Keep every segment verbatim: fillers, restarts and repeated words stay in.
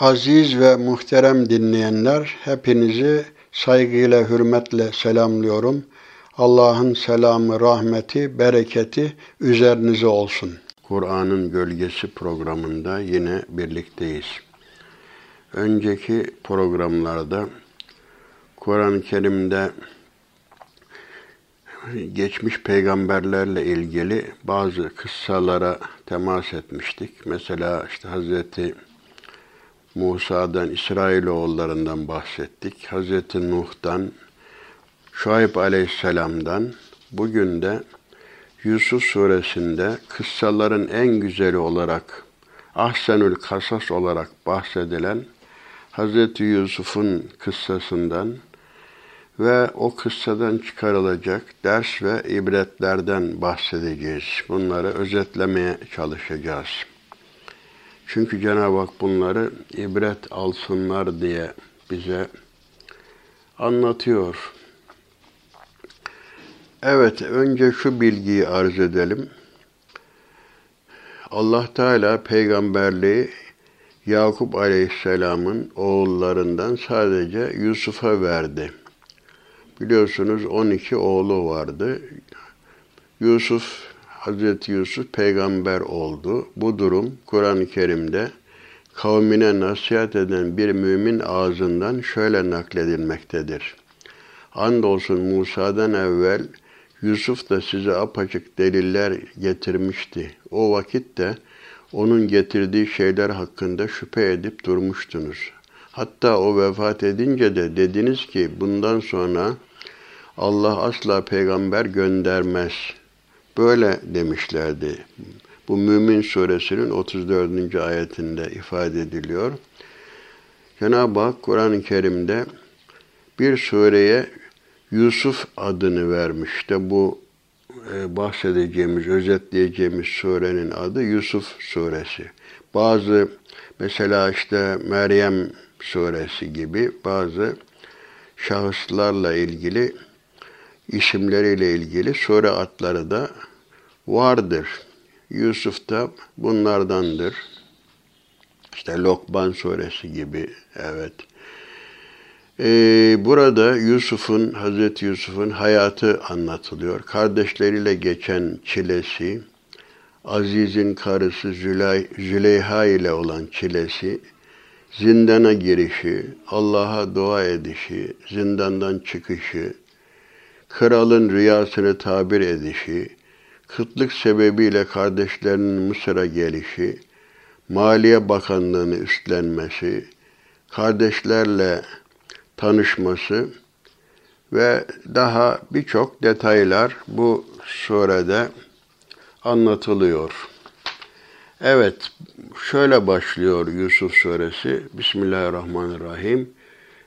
Aziz ve muhterem dinleyenler, hepinizi saygıyla, hürmetle selamlıyorum. Allah'ın selamı, rahmeti, bereketi üzerinize olsun. Kur'an'ın Gölgesi programında yine birlikteyiz. Önceki programlarda Kur'an-ı Kerim'de geçmiş peygamberlerle ilgili bazı kıssalara temas etmiştik. Mesela işte Hazreti Musa'dan, İsrailoğullarından bahsettik. Hazreti Nuh'dan, Şuayb Aleyhisselam'dan, bugün de Yusuf Suresi'nde kıssaların en güzeli olarak, Ahsenül Kasas olarak bahsedilen Hazreti Yusuf'un kıssasından ve o kıssadan çıkarılacak ders ve ibretlerden bahsedeceğiz. Bunları özetlemeye çalışacağız. Çünkü Cenab-ı Hak bunları ibret alsınlar diye bize anlatıyor. Evet, önce şu bilgiyi arz edelim. Allah Teala peygamberliği Yakup Aleyhisselam'ın oğullarından sadece Yusuf'a verdi. Biliyorsunuz on iki oğlu vardı. Yusuf, Hazreti Yusuf peygamber oldu. Bu durum Kur'an-ı Kerim'de kavmine nasihat eden bir mümin ağzından şöyle nakledilmektedir. Andolsun Musa'dan evvel Yusuf da size apaçık deliller getirmişti. O vakitte onun getirdiği şeyler hakkında şüphe edip durmuştunuz. Hatta o vefat edince de dediniz ki bundan sonra Allah asla peygamber göndermez. Böyle demişlerdi. Bu Mümin Suresinin otuz dördüncü ayetinde ifade ediliyor. Cenab-ı Hak Kur'an-ı Kerim'de bir sureye Yusuf adını vermiş. İşte bu bahsedeceğimiz, özetleyeceğimiz surenin adı Yusuf Suresi. Bazı mesela işte Meryem Suresi gibi bazı şahıslarla ilgili, isimleriyle ilgili sure adları da vardır. Yusuf da bunlardandır. İşte Lokman Suresi gibi, evet. Ee, burada Yusuf'un, Hazreti Yusuf'un hayatı anlatılıyor. Kardeşleriyle geçen çilesi, Aziz'in karısı Züley- Züleyha ile olan çilesi, zindana girişi, Allah'a dua edişi, zindandan çıkışı, kralın rüyasını tabir edişi, kıtlık sebebiyle kardeşlerinin Mısır'a gelişi, Maliye Bakanlığı'nı üstlenmesi, kardeşlerle tanışması ve daha birçok detaylar bu surede anlatılıyor. Evet, şöyle başlıyor Yusuf Suresi. Bismillahirrahmanirrahim.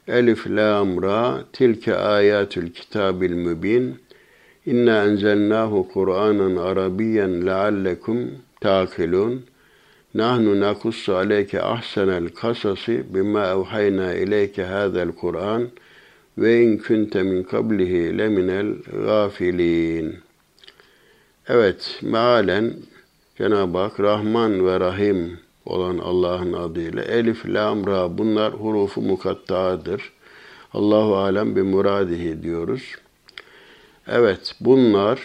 Elif lam ra tilke ayatül kitabil mübin. İnna enzelnahu Kur'anan Arabiyyen leallekum ta'kilun. Nahnu nakussu aleyke ahsenel kasasi bima evhayna ileyke hadel Kur'an ve in kunte min kablihi leminel gafilin. Evet, mealen Cenab-ı Hak Rahman ve Rahim olan Allah'ın adıyla Elif, Lam, Ra, bunlar hurufu mukatta'dır. Allahu alem bi muradihi diyoruz. Evet, bunlar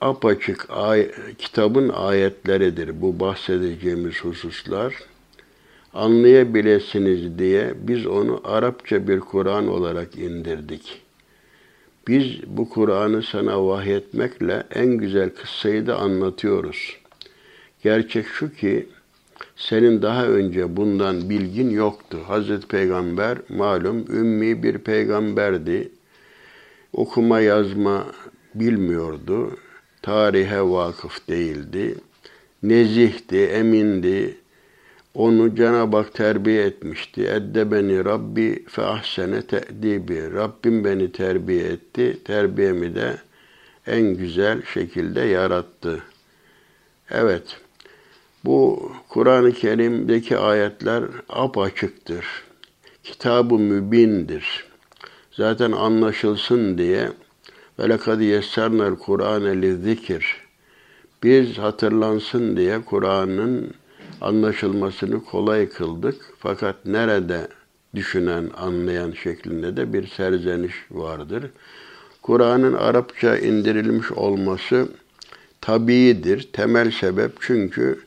apaçık ay, kitabın ayetleridir. Bu bahsedeceğimiz hususlar. Anlayabilesiniz diye biz onu Arapça bir Kur'an olarak indirdik. Biz bu Kur'an'ı sana vahyetmekle en güzel kıssayı da anlatıyoruz. Gerçek şu ki senin daha önce bundan bilgin yoktu. Hazreti Peygamber malum ümmi bir peygamberdi. Okuma yazma bilmiyordu. Tarihe vakıf değildi. Nezihti, emindi. Onu Cenab-ı Hak terbiye etmişti. Eddebeni Rabbi fe ahsene te'dibi. Rabbim beni terbiye etti. Terbiyemi de en güzel şekilde yarattı. Evet. Bu Kur'an-ı Kerim'deki ayetler apaçıktır. Kitab-ı mübindir. Zaten anlaşılsın diye وَلَكَدْ يَسَّرْنَا الْقُرْآنَ لِذِّكِرِ. Biz hatırlansın diye Kur'an'ın anlaşılmasını kolay kıldık. Fakat nerede düşünen, anlayan şeklinde de bir serzeniş vardır. Kur'an'ın Arapça indirilmiş olması tabiidir. Temel sebep çünkü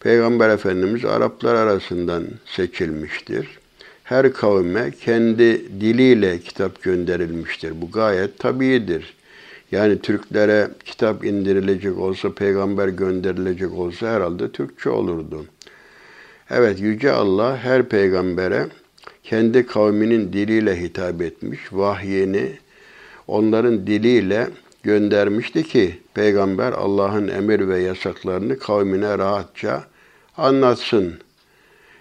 Peygamber Efendimiz Araplar arasından seçilmiştir. Her kavme kendi diliyle kitap gönderilmiştir. Bu gayet tabiidir. Yani Türklere kitap indirilecek olsa, peygamber gönderilecek olsa herhalde Türkçe olurdu. Evet, Yüce Allah her peygambere kendi kavminin diliyle hitap etmiş, vahyini onların diliyle göndermişti ki peygamber Allah'ın emir ve yasaklarını kavmine rahatça anlatsın.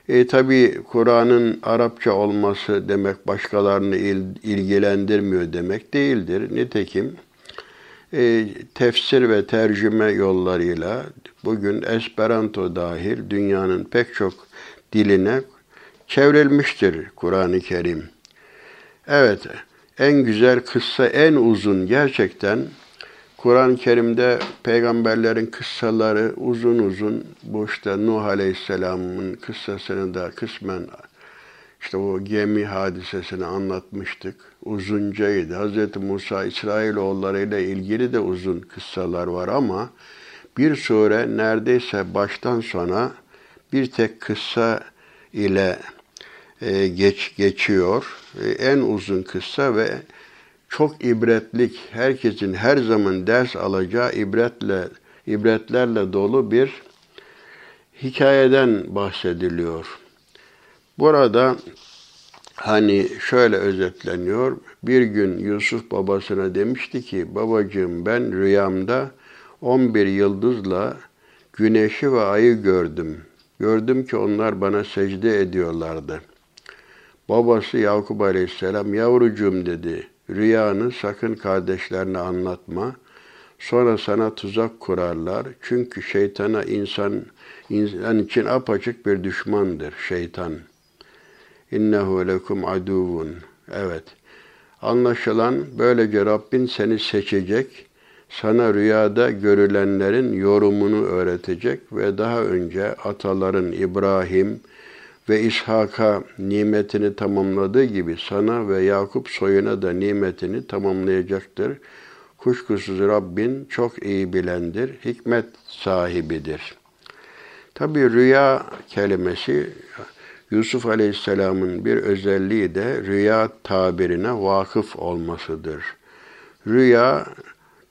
E tabi Kur'an'ın Arapça olması demek başkalarını ilgilendirmiyor demek değildir. Nitekim e, tefsir ve tercüme yollarıyla bugün Esperanto dahil dünyanın pek çok diline çevrilmiştir Kur'an-ı Kerim. Evet, en güzel kıssa, en uzun gerçekten Kur'an-ı Kerim'de peygamberlerin kıssaları uzun uzun, bu işte Nuh Aleyhisselam'ın kıssasını da kısmen işte o gemi hadisesini anlatmıştık. Uzuncaydı. Hazreti Musa İsrailoğulları ile ilgili de uzun kıssalar var ama bir sure neredeyse baştan sona bir tek kıssa ile e, geç geçiyor. E, en uzun kıssa ve çok ibretlik, herkesin her zaman ders alacağı ibretle, ibretlerle dolu bir hikayeden bahsediliyor. Burada hani şöyle özetleniyor. Bir gün Yusuf babasına demişti ki, babacığım ben rüyamda on bir yıldızla güneşi ve ayı gördüm. Gördüm ki onlar bana secde ediyorlardı. Babası Yakup Aleyhisselam, yavrucuğum dedi, rüyanı sakın kardeşlerine anlatma. Sonra sana tuzak kurarlar. Çünkü şeytana insan, insan için apaçık bir düşmandır şeytan. İnnehu lekum aduvun. Evet. Anlaşılan böylece Rabbin seni seçecek, sana rüyada görülenlerin yorumunu öğretecek ve daha önce ataların İbrahim ve İshak'a nimetini tamamladığı gibi sana ve Yakup soyuna da nimetini tamamlayacaktır. Kuşkusuz Rabbin çok iyi bilendir, hikmet sahibidir. Tabi rüya kelimesi Yusuf Aleyhisselam'ın bir özelliği de rüya tabirine vakıf olmasıdır. Rüya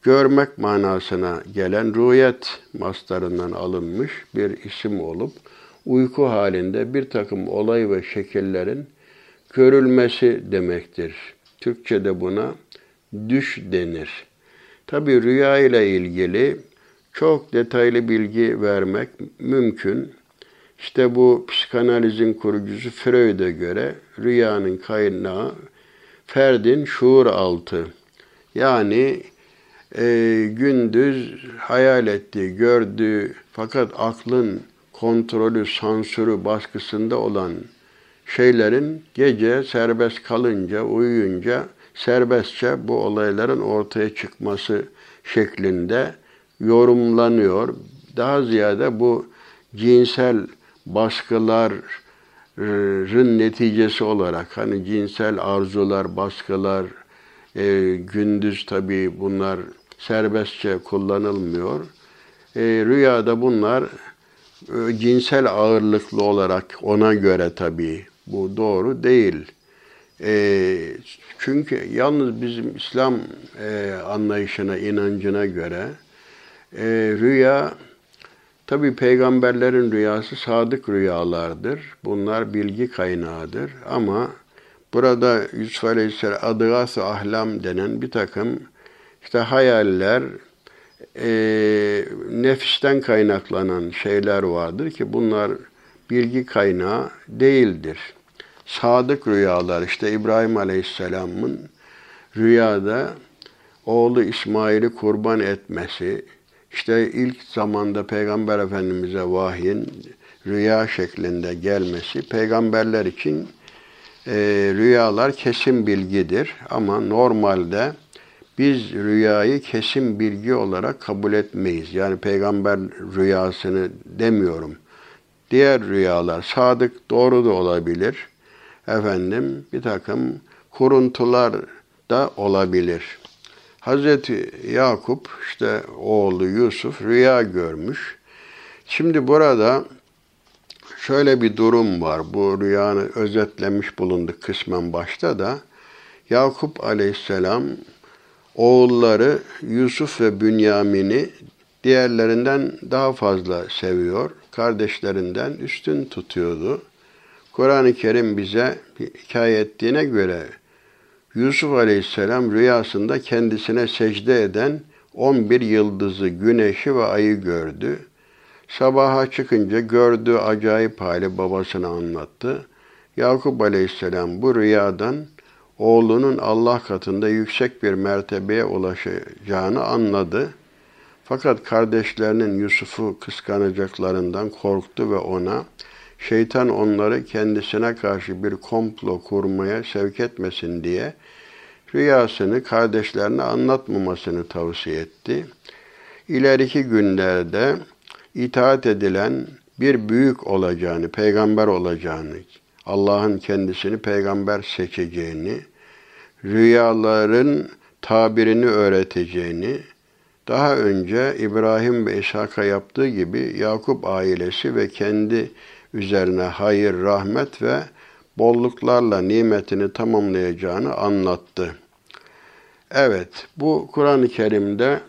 görmek manasına gelen rüyet mastarından alınmış bir isim olup uyku halinde bir takım olay ve şekillerin görülmesi demektir. Türkçe'de buna düş denir. Tabi rüya ile ilgili çok detaylı bilgi vermek mümkün. İşte bu psikanalizin kurucusu Freud'a göre rüyanın kaynağı ferdin şuur altı. Yani e, gündüz hayal ettiği, gördüğü fakat aklın kontrolü, sansürü, baskısında olan şeylerin gece serbest kalınca, uyuyunca serbestçe bu olayların ortaya çıkması şeklinde yorumlanıyor. Daha ziyade bu cinsel baskıların neticesi olarak, hani cinsel arzular, baskılar, e, gündüz tabii bunlar serbestçe kullanılmıyor. E, rüyada bunlar cinsel ağırlıklı olarak, ona göre tabii bu doğru değil. E, çünkü yalnız bizim İslam e, anlayışına, inancına göre e, rüya, tabii peygamberlerin rüyası sadık rüyalardır. Bunlar bilgi kaynağıdır. Ama burada Yusuf Aleyhisselam adıgas-ı ahlam denen bir takım işte hayaller, E, nefisten kaynaklanan şeyler vardır ki bunlar bilgi kaynağı değildir. Sadık rüyalar, işte İbrahim Aleyhisselam'ın rüyada oğlu İsmail'i kurban etmesi, işte ilk zamanda Peygamber Efendimiz'e vahyin rüya şeklinde gelmesi, peygamberler için e, rüyalar kesin bilgidir ama normalde biz rüyayı kesin bilgi olarak kabul etmeyiz. Yani peygamber rüyasını demiyorum. diğer rüyalar, sadık doğru da olabilir. Efendim bir takım kuruntular da olabilir. Hazreti Yakup, işte oğlu Yusuf rüya görmüş. Şimdi burada şöyle bir durum var. Bu rüyanı özetlemiş bulunduk kısmen başta da. Yakup Aleyhisselam oğulları Yusuf ve Bünyamin'i diğerlerinden daha fazla seviyor. Kardeşlerinden üstün tutuyordu. Kur'an-ı Kerim bize hikaye ettiğine göre Yusuf Aleyhisselam rüyasında kendisine secde eden on bir yıldızı, güneşi ve ayı gördü. Sabaha çıkınca gördüğü acayip hali babasına anlattı. Yakup Aleyhisselam bu rüyadan oğlunun Allah katında yüksek bir mertebeye ulaşacağını anladı. Fakat kardeşlerinin Yusuf'u kıskanacaklarından korktu ve ona şeytan onları kendisine karşı bir komplo kurmaya sevk etmesin diye rüyasını kardeşlerine anlatmamasını tavsiye etti. İleriki günlerde itaat edilen bir büyük olacağını, peygamber olacağını, Allah'ın kendisini peygamber seçeceğini, rüyaların tabirini öğreteceğini, daha önce İbrahim ve İshak'a yaptığı gibi Yakup ailesi ve kendi üzerine hayır, rahmet ve bolluklarla nimetini tamamlayacağını anlattı. Evet, bu Kur'an-ı Kerim'de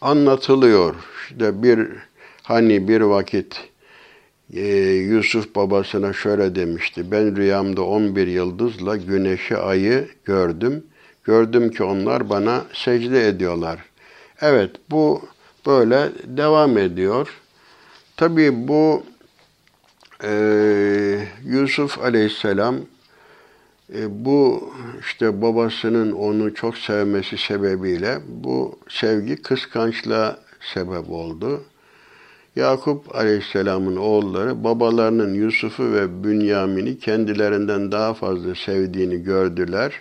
anlatılıyor. İşte bir hani bir vakit e, Yusuf babasına şöyle demişti. Ben rüyamda on bir yıldızla güneşi, ayı gördüm. Gördüm ki onlar bana secde ediyorlar. Evet, bu böyle devam ediyor. Tabii bu Ee, Yusuf Aleyhisselam e, bu işte babasının onu çok sevmesi sebebiyle bu sevgi kıskançlığa sebep oldu. Yakup Aleyhisselam'ın oğulları babalarının Yusuf'u ve Bünyamin'i kendilerinden daha fazla sevdiğini gördüler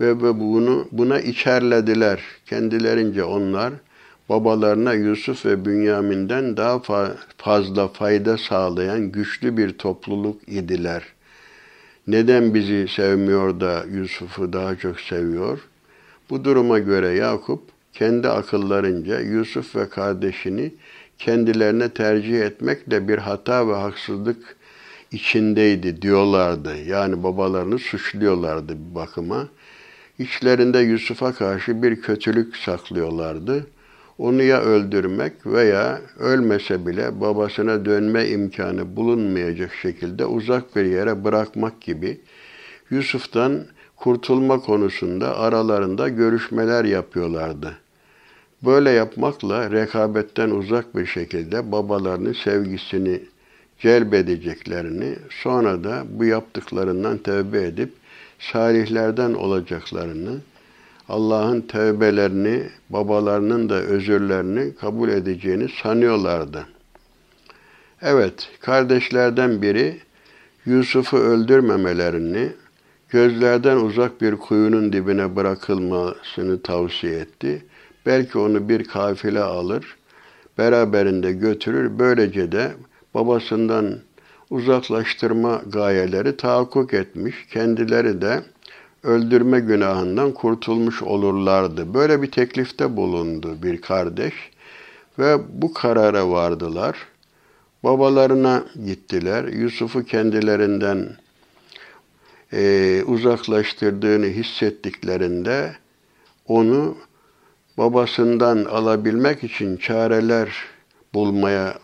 ve bunu buna içerlediler. Kendilerince onlar babalarına Yusuf ve Bünyamin'den daha fa- fazla fayda sağlayan güçlü bir topluluk idiler. Neden bizi sevmiyor da Yusuf'u daha çok seviyor? Bu duruma göre Yakup kendi akıllarınca Yusuf ve kardeşini kendilerine tercih etmekle bir hata ve haksızlık içindeydi diyorlardı. Yani babalarını suçluyorlardı bir bakıma. İçlerinde Yusuf'a karşı bir kötülük saklıyorlardı. Onu ya öldürmek veya ölmese bile babasına dönme imkanı bulunmayacak şekilde uzak bir yere bırakmak gibi Yusuf'tan kurtulma konusunda aralarında görüşmeler yapıyorlardı. Böyle yapmakla rekabetten uzak bir şekilde babalarının sevgisini celbedeceklerini, sonra da bu yaptıklarından tövbe edip salihlerden olacaklarını, Allah'ın tevbelerini, babalarının da özürlerini kabul edeceğini sanıyorlardı. Evet, kardeşlerden biri Yusuf'u öldürmemelerini, gözlerden uzak bir kuyunun dibine bırakılmasını tavsiye etti. Belki onu bir kafile alır, beraberinde götürür, böylece de babasından uzaklaştırma gayeleri tahakkuk etmiş, kendileri de öldürme günahından kurtulmuş olurlardı. Böyle bir teklifte bulundu bir kardeş ve bu karara vardılar. Babalarına gittiler. Yusuf'u kendilerinden e, uzaklaştırdığını hissettiklerinde onu babasından alabilmek için çareler bulmaya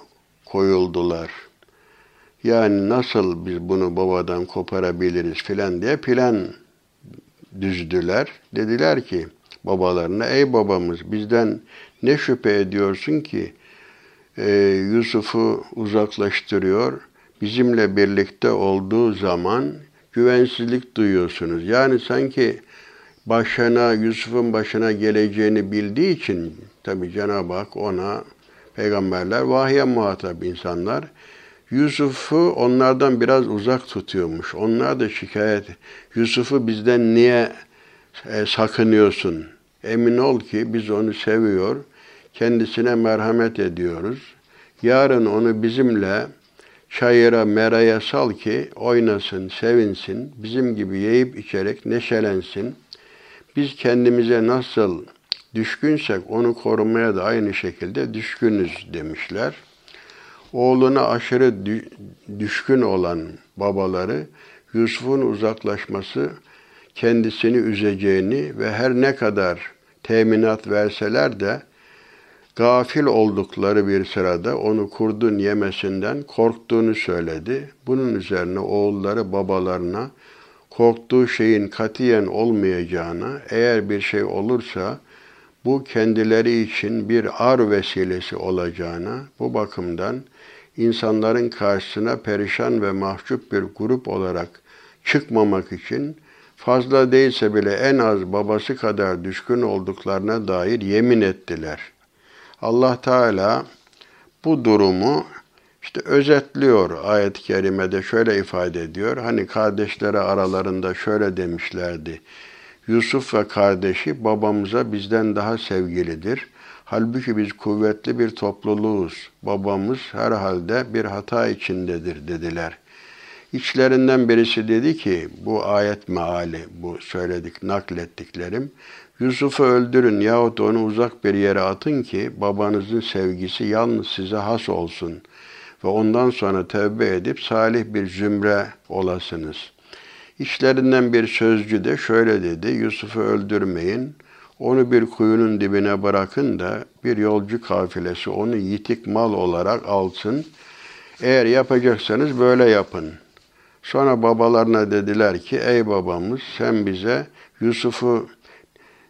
koyuldular. Yani nasıl biz bunu babadan koparabiliriz filan diye plan düzdüler. Dediler ki babalarına, ey babamız bizden ne şüphe ediyorsun ki e, Yusuf'u uzaklaştırıyor, bizimle birlikte olduğu zaman güvensizlik duyuyorsunuz. Yani sanki başına, Yusuf'un başına geleceğini bildiği için, tabi Cenab-ı Hak ona, peygamberler vahye muhatap insanlar, Yusuf'u onlardan biraz uzak tutuyormuş. Onlar da şikayet, Yusuf'u bizden niye e, sakınıyorsun? Emin ol ki biz onu seviyor, kendisine merhamet ediyoruz. Yarın onu bizimle Çayıra, meraya sal ki oynasın, sevinsin, bizim gibi yiyip içerek neşelensin. Biz kendimize nasıl düşkünsek onu korumaya da aynı şekilde düşkünüz demişler. Oğluna aşırı düşkün olan babaları Yusuf'un uzaklaşması kendisini üzeceğini ve her ne kadar teminat verseler de gafil oldukları bir sırada onu kurdun yemesinden korktuğunu söyledi. Bunun üzerine oğulları babalarına korktuğu şeyin katiyen olmayacağına, eğer bir şey olursa bu kendileri için bir ar vesilesi olacağına, bu bakımdan insanların karşısına perişan ve mahcup bir grup olarak çıkmamak için fazla değilse bile en az babası kadar düşkün olduklarına dair yemin ettiler. Allah Teala bu durumu işte özetliyor ayet-i kerimede, şöyle ifade ediyor. Hani kardeşleri aralarında şöyle demişlerdi: Yusuf ve kardeşi babamıza bizden daha sevgilidir. Halbuki biz kuvvetli bir topluluğuz. Babamız herhalde bir hata içindedir dediler. İçlerinden birisi dedi ki, bu ayet meali, bu söyledik, naklettiklerim, Yusuf'u öldürün yahut onu uzak bir yere atın ki babanızın sevgisi yalnız size has olsun ve ondan sonra tevbe edip salih bir zümre olasınız. İçlerinden bir sözcü de şöyle dedi: Yusuf'u öldürmeyin, onu bir kuyunun dibine bırakın da bir yolcu kafilesi onu yitik mal olarak alsın. Eğer yapacaksanız böyle yapın. Sonra babalarına dediler ki, ey babamız, sen bize Yusuf'u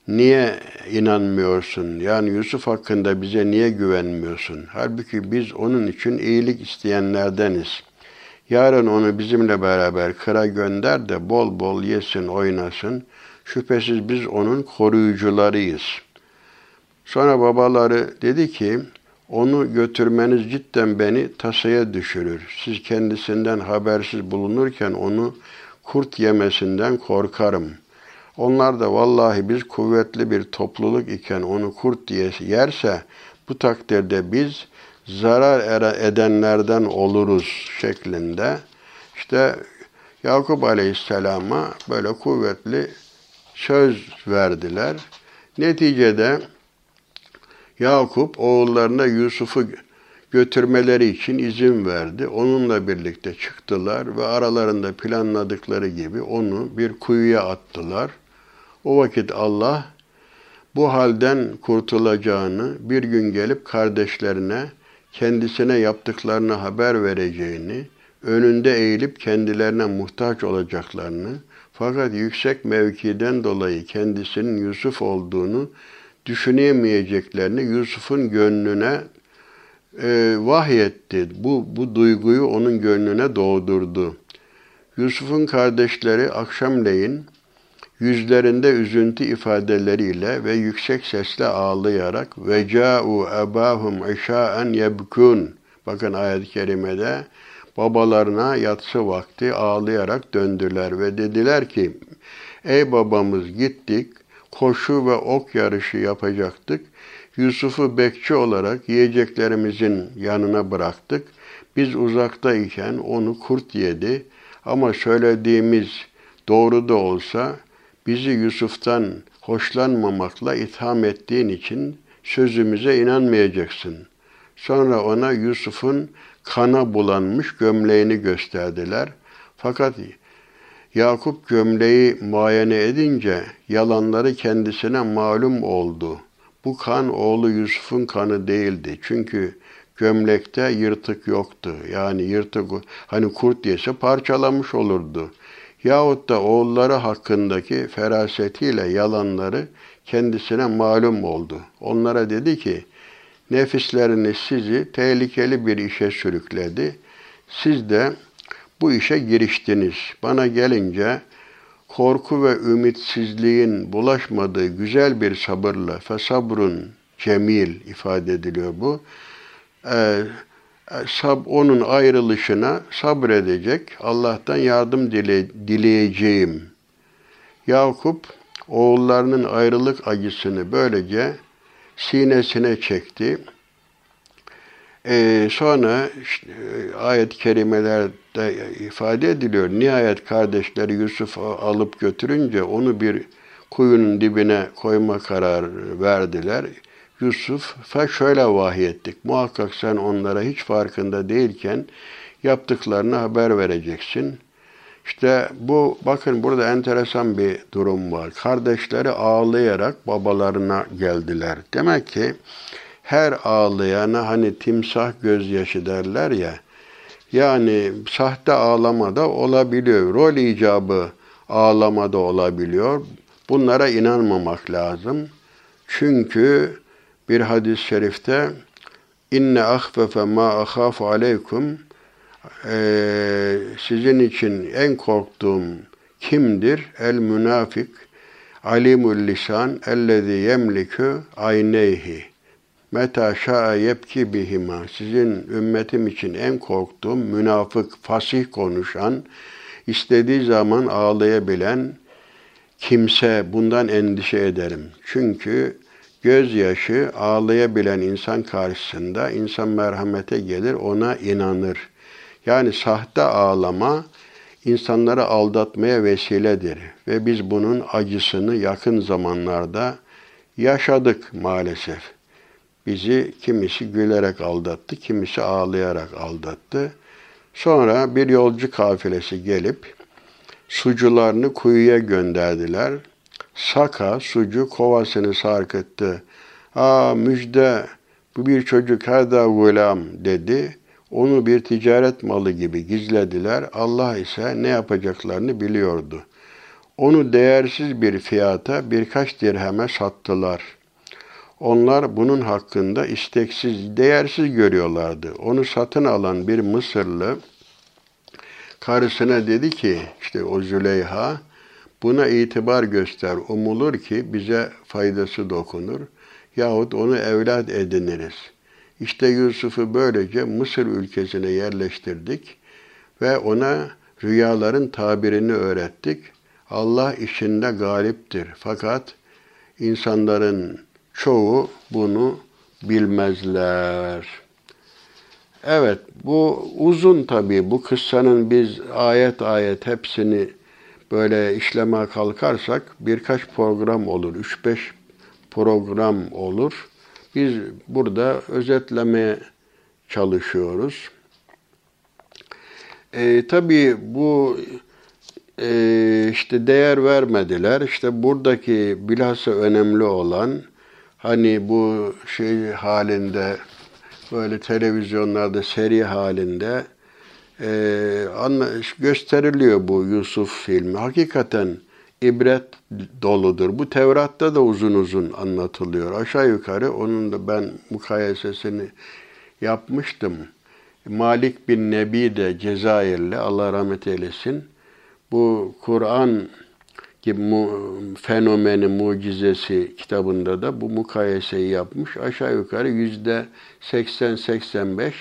niye inanmıyorsun? Yani Yusuf hakkında bize niye güvenmiyorsun? Halbuki biz onun için iyilik isteyenlerdeniz. Yarın onu bizimle beraber kıra gönder de bol bol yesin, oynasın. Şüphesiz biz onun koruyucularıyız. Sonra babaları dedi ki, onu götürmeniz cidden beni tasaya düşürür. Siz kendisinden habersiz bulunurken onu kurt yemesinden korkarım. Onlar da vallahi biz kuvvetli bir topluluk iken onu kurt diye yerse bu takdirde biz zarar edenlerden oluruz şeklinde. İşte Yakup Aleyhisselam'a böyle kuvvetli söz verdiler. Neticede Yakup oğullarına Yusuf'u götürmeleri için izin verdi. Onunla birlikte çıktılar ve aralarında planladıkları gibi onu bir kuyuya attılar. O vakit Allah bu halden kurtulacağını, bir gün gelip kardeşlerine kendisine yaptıklarını haber vereceğini, önünde eğilip kendilerine muhtaç olacaklarını, fakat yüksek mevkiden dolayı kendisinin Yusuf olduğunu düşünemeyeceklerini Yusuf'un gönlüne e, vahyetti. Bu, bu duyguyu onun gönlüne doğdurdu. Yusuf'un kardeşleri akşamleyin yüzlerinde üzüntü ifadeleriyle ve yüksek sesle ağlayarak وَجَاءُوا أَبَاهُمْ عِشَاءً يَبْكُونَ, bakın ayet-i kerimede, babalarına yatsı vakti ağlayarak döndüler ve dediler ki, ey babamız, gittik, koşu ve ok yarışı yapacaktık. Yusuf'u bekçi olarak yiyeceklerimizin yanına bıraktık. Biz uzaktayken onu kurt yedi. Ama söylediğimiz doğru da olsa bizi Yusuf'tan hoşlanmamakla itham ettiğin için sözümüze inanmayacaksın. Sonra ona Yusuf'un kana bulanmış gömleğini gösterdiler. Fakat Yakup gömleği muayene edince yalanları kendisine malum oldu. Bu kan oğlu Yusuf'un kanı değildi. Çünkü gömlekte yırtık yoktu. Yani yırtık, hani kurt yese parçalamış olurdu. Yahut da oğulları hakkındaki ferasetiyle yalanları kendisine malum oldu. Onlara dedi ki, nefisleriniz sizi tehlikeli bir işe sürükledi. Siz de bu işe giriştiniz. Bana gelince korku ve ümitsizliğin bulaşmadığı güzel bir sabırla, fesabrun cemil ifade ediliyor bu. Ee, sab, onun ayrılışına sabredecek, Allah'tan yardım dile, dileyeceğim. Yakup oğullarının ayrılık acısını böylece sinesine çekti. Ee, sonra işte, ayet-i kerimelerde ifade ediliyor. Nihayet kardeşleri Yusuf'u alıp götürünce onu bir kuyunun dibine koyma kararı verdiler. Yusuf'a şöyle vahyettik. Muhakkak sen onlara hiç farkında değilken yaptıklarını haber vereceksin. İşte bu, bakın burada enteresan bir durum var. Kardeşleri ağlayarak babalarına geldiler. Demek ki her ağlayana hani timsah gözyaşı derler ya, yani sahte ağlama da olabiliyor. Rol icabı ağlama da olabiliyor. Bunlara inanmamak lazım. Çünkü bir hadis-i şerifte inne ahfefe ma ahafu aleykum Ee, sizin için en korktuğum kimdir? El münafik alimul lisan ellezî yemlikü ayneyhi meta şâ'a yebki bihima. Sizin ümmetim için en korktuğum münafık, fasih konuşan, istediği zaman ağlayabilen kimse, bundan endişe ederim. Çünkü gözyaşı ağlayabilen insan karşısında insan merhamete gelir, ona inanır. Yani sahte ağlama insanları aldatmaya vesiledir ve biz bunun acısını yakın zamanlarda yaşadık maalesef. Bizi kimisi gülerek aldattı, kimisi ağlayarak aldattı. Sonra bir yolcu kafilesi gelip sucularını kuyuya gönderdiler. Saka sucu kovasını sarkıttı. "Aa müjde, bu bir çocuk, hâdâ gulam" dedi. Onu bir ticaret malı gibi gizlediler. Allah ise ne yapacaklarını biliyordu. Onu değersiz bir fiyata birkaç dirheme sattılar. Onlar bunun hakkında isteksiz, değersiz görüyorlardı. Onu satın alan bir Mısırlı karısına dedi ki, işte o Züleyha, buna itibar göster, umulur ki bize faydası dokunur yahut onu evlat ediniriz. İşte Yusuf'u böylece Mısır ülkesine yerleştirdik ve ona rüyaların tabirini öğrettik. Allah işinde galiptir. Fakat insanların çoğu bunu bilmezler. Evet, bu uzun tabii. Bu kıssanın biz ayet ayet hepsini böyle işlemeye kalkarsak birkaç program olur. üç beş program olur. Biz burada özetlemeye çalışıyoruz. E, tabii bu e, işte değer vermediler. İşte buradaki bilhassa önemli olan, hani bu şey halinde, böyle televizyonlarda seri halinde e, gösteriliyor bu Yusuf filmi. Hakikaten İbret doludur. Bu Tevrat'ta da uzun uzun anlatılıyor. Aşağı yukarı onun da ben mukayesesini yapmıştım. Malik bin Nebi de Cezayirli, Allah rahmet eylesin. Bu Kur'an gibi mu- fenomeni mucizesi kitabında da bu mukayeseyi yapmış. Aşağı yukarı yüzde seksen seksen beş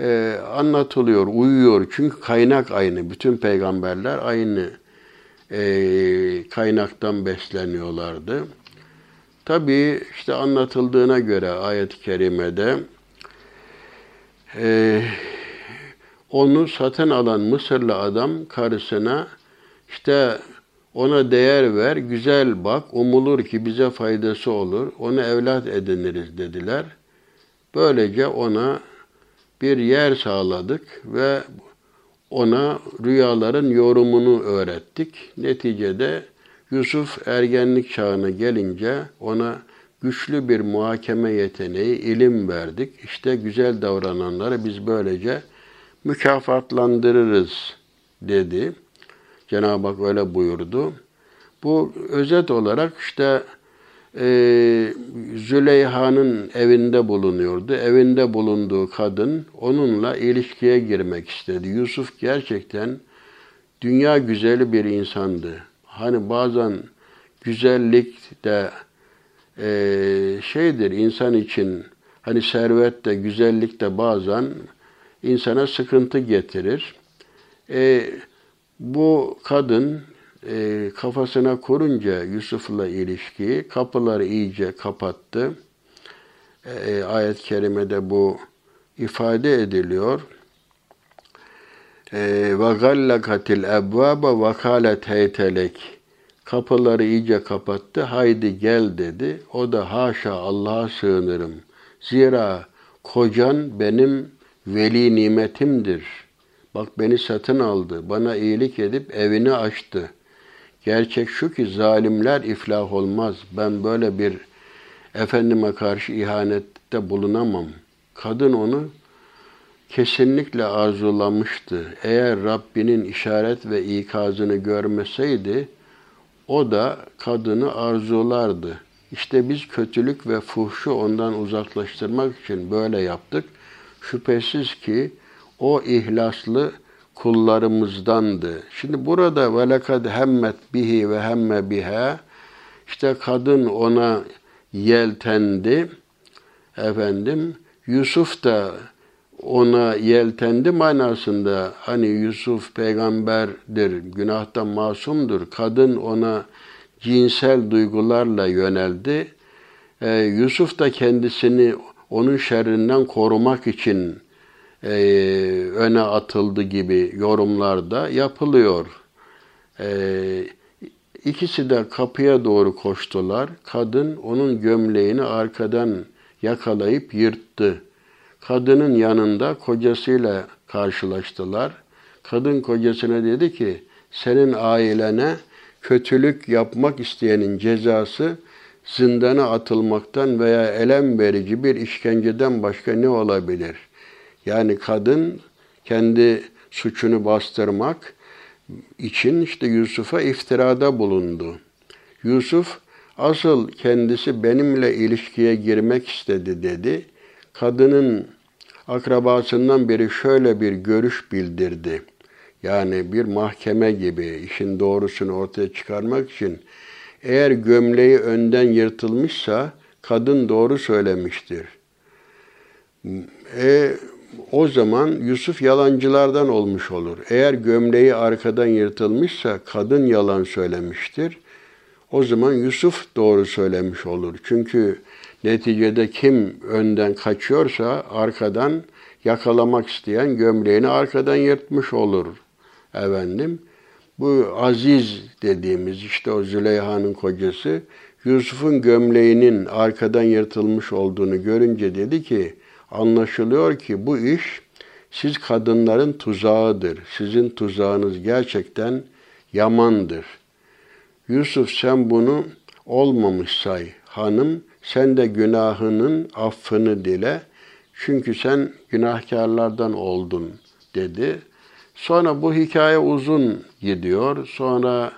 e, anlatılıyor, uyuyor. Çünkü kaynak aynı. Bütün peygamberler aynı E, kaynaktan besleniyorlardı. Tabii işte anlatıldığına göre ayet-i kerimede e, onu satın alan Mısırlı adam karısına işte ona değer ver, güzel bak, umulur ki bize faydası olur, onu evlat ediniriz dediler. Böylece ona bir yer sağladık ve ona rüyaların yorumunu öğrettik. Neticede Yusuf ergenlik çağına gelince ona güçlü bir muhakeme yeteneği, ilim verdik. İşte güzel davrananları biz böylece mükafatlandırırız dedi. Cenab-ı Hak öyle buyurdu. Bu özet olarak işte e, Züleyha'nın evinde bulunuyordu. Evinde bulunduğu kadın onunla ilişkiye girmek istedi. Yusuf gerçekten dünya güzeli bir insandı. Hani bazen güzellik de e, şeydir insan için, hani servet de güzellik de bazen insana sıkıntı getirir. E, bu kadın E, kafasına kurunca Yusuf'la ilişkiyi, kapıları iyice kapattı. E, ayet-i kerimede bu ifade ediliyor. Ve gallakatil ebvâbe ve kâlet heytelek. Kapıları iyice kapattı. Haydi gel dedi. O da haşa Allah'a sığınırım. Zira kocan benim veli nimetimdir. Bak beni satın aldı. Bana iyilik edip evini açtı. Gerçek şu ki zalimler iflah olmaz. Ben böyle bir Efendime karşı ihanette bulunamam. Kadın onu kesinlikle arzulamıştı. Eğer Rabbinin işaret ve ikazını görmeseydi, o da kadını arzulardı. İşte biz kötülük ve fuhşu ondan uzaklaştırmak için böyle yaptık. Şüphesiz ki o ihlaslı kullarımızdandı. Şimdi burada وَلَكَدْ هَمَّتْ بِهِ وَهَمَّ بِهَا, işte kadın ona yeltendi. Efendim Yusuf da ona yeltendi manasında, hani Yusuf peygamberdir, günahtan masumdur. Kadın ona cinsel duygularla yöneldi. Ee, Yusuf da kendisini onun şerrinden korumak için e, öne atıldı gibi yorumlarda yapılıyor. Ee, İkisi de kapıya doğru koştular. Kadın onun gömleğini arkadan yakalayıp yırttı. Kadının yanında kocasıyla karşılaştılar. Kadın kocasına dedi ki, senin ailene kötülük yapmak isteyenin cezası zindana atılmaktan veya elem verici bir işkenceden başka ne olabilir? Yani kadın kendi suçunu bastırmak için işte Yusuf'a iftirada bulundu. Yusuf asıl kendisi benimle ilişkiye girmek istedi dedi. Kadının akrabasından biri şöyle bir görüş bildirdi. Yani bir mahkeme gibi işin doğrusunu ortaya çıkarmak için, eğer gömleği önden yırtılmışsa kadın doğru söylemiştir. E, O zaman Yusuf yalancılardan olmuş olur. Eğer gömleği arkadan yırtılmışsa kadın yalan söylemiştir. O zaman Yusuf doğru söylemiş olur. Çünkü neticede kim önden kaçıyorsa arkadan yakalamak isteyen gömleğini arkadan yırtmış olur. Efendim, bu Aziz dediğimiz işte o Züleyha'nın kocası Yusuf'un gömleğinin arkadan yırtılmış olduğunu görünce dedi ki, anlaşılıyor ki bu iş siz kadınların tuzağıdır. Sizin tuzağınız gerçekten yamandır. Yusuf sen bunu olmamış say hanım. Sen de günahının affını dile. Çünkü sen günahkarlardan oldun dedi. Sonra bu hikaye uzun gidiyor. Sonra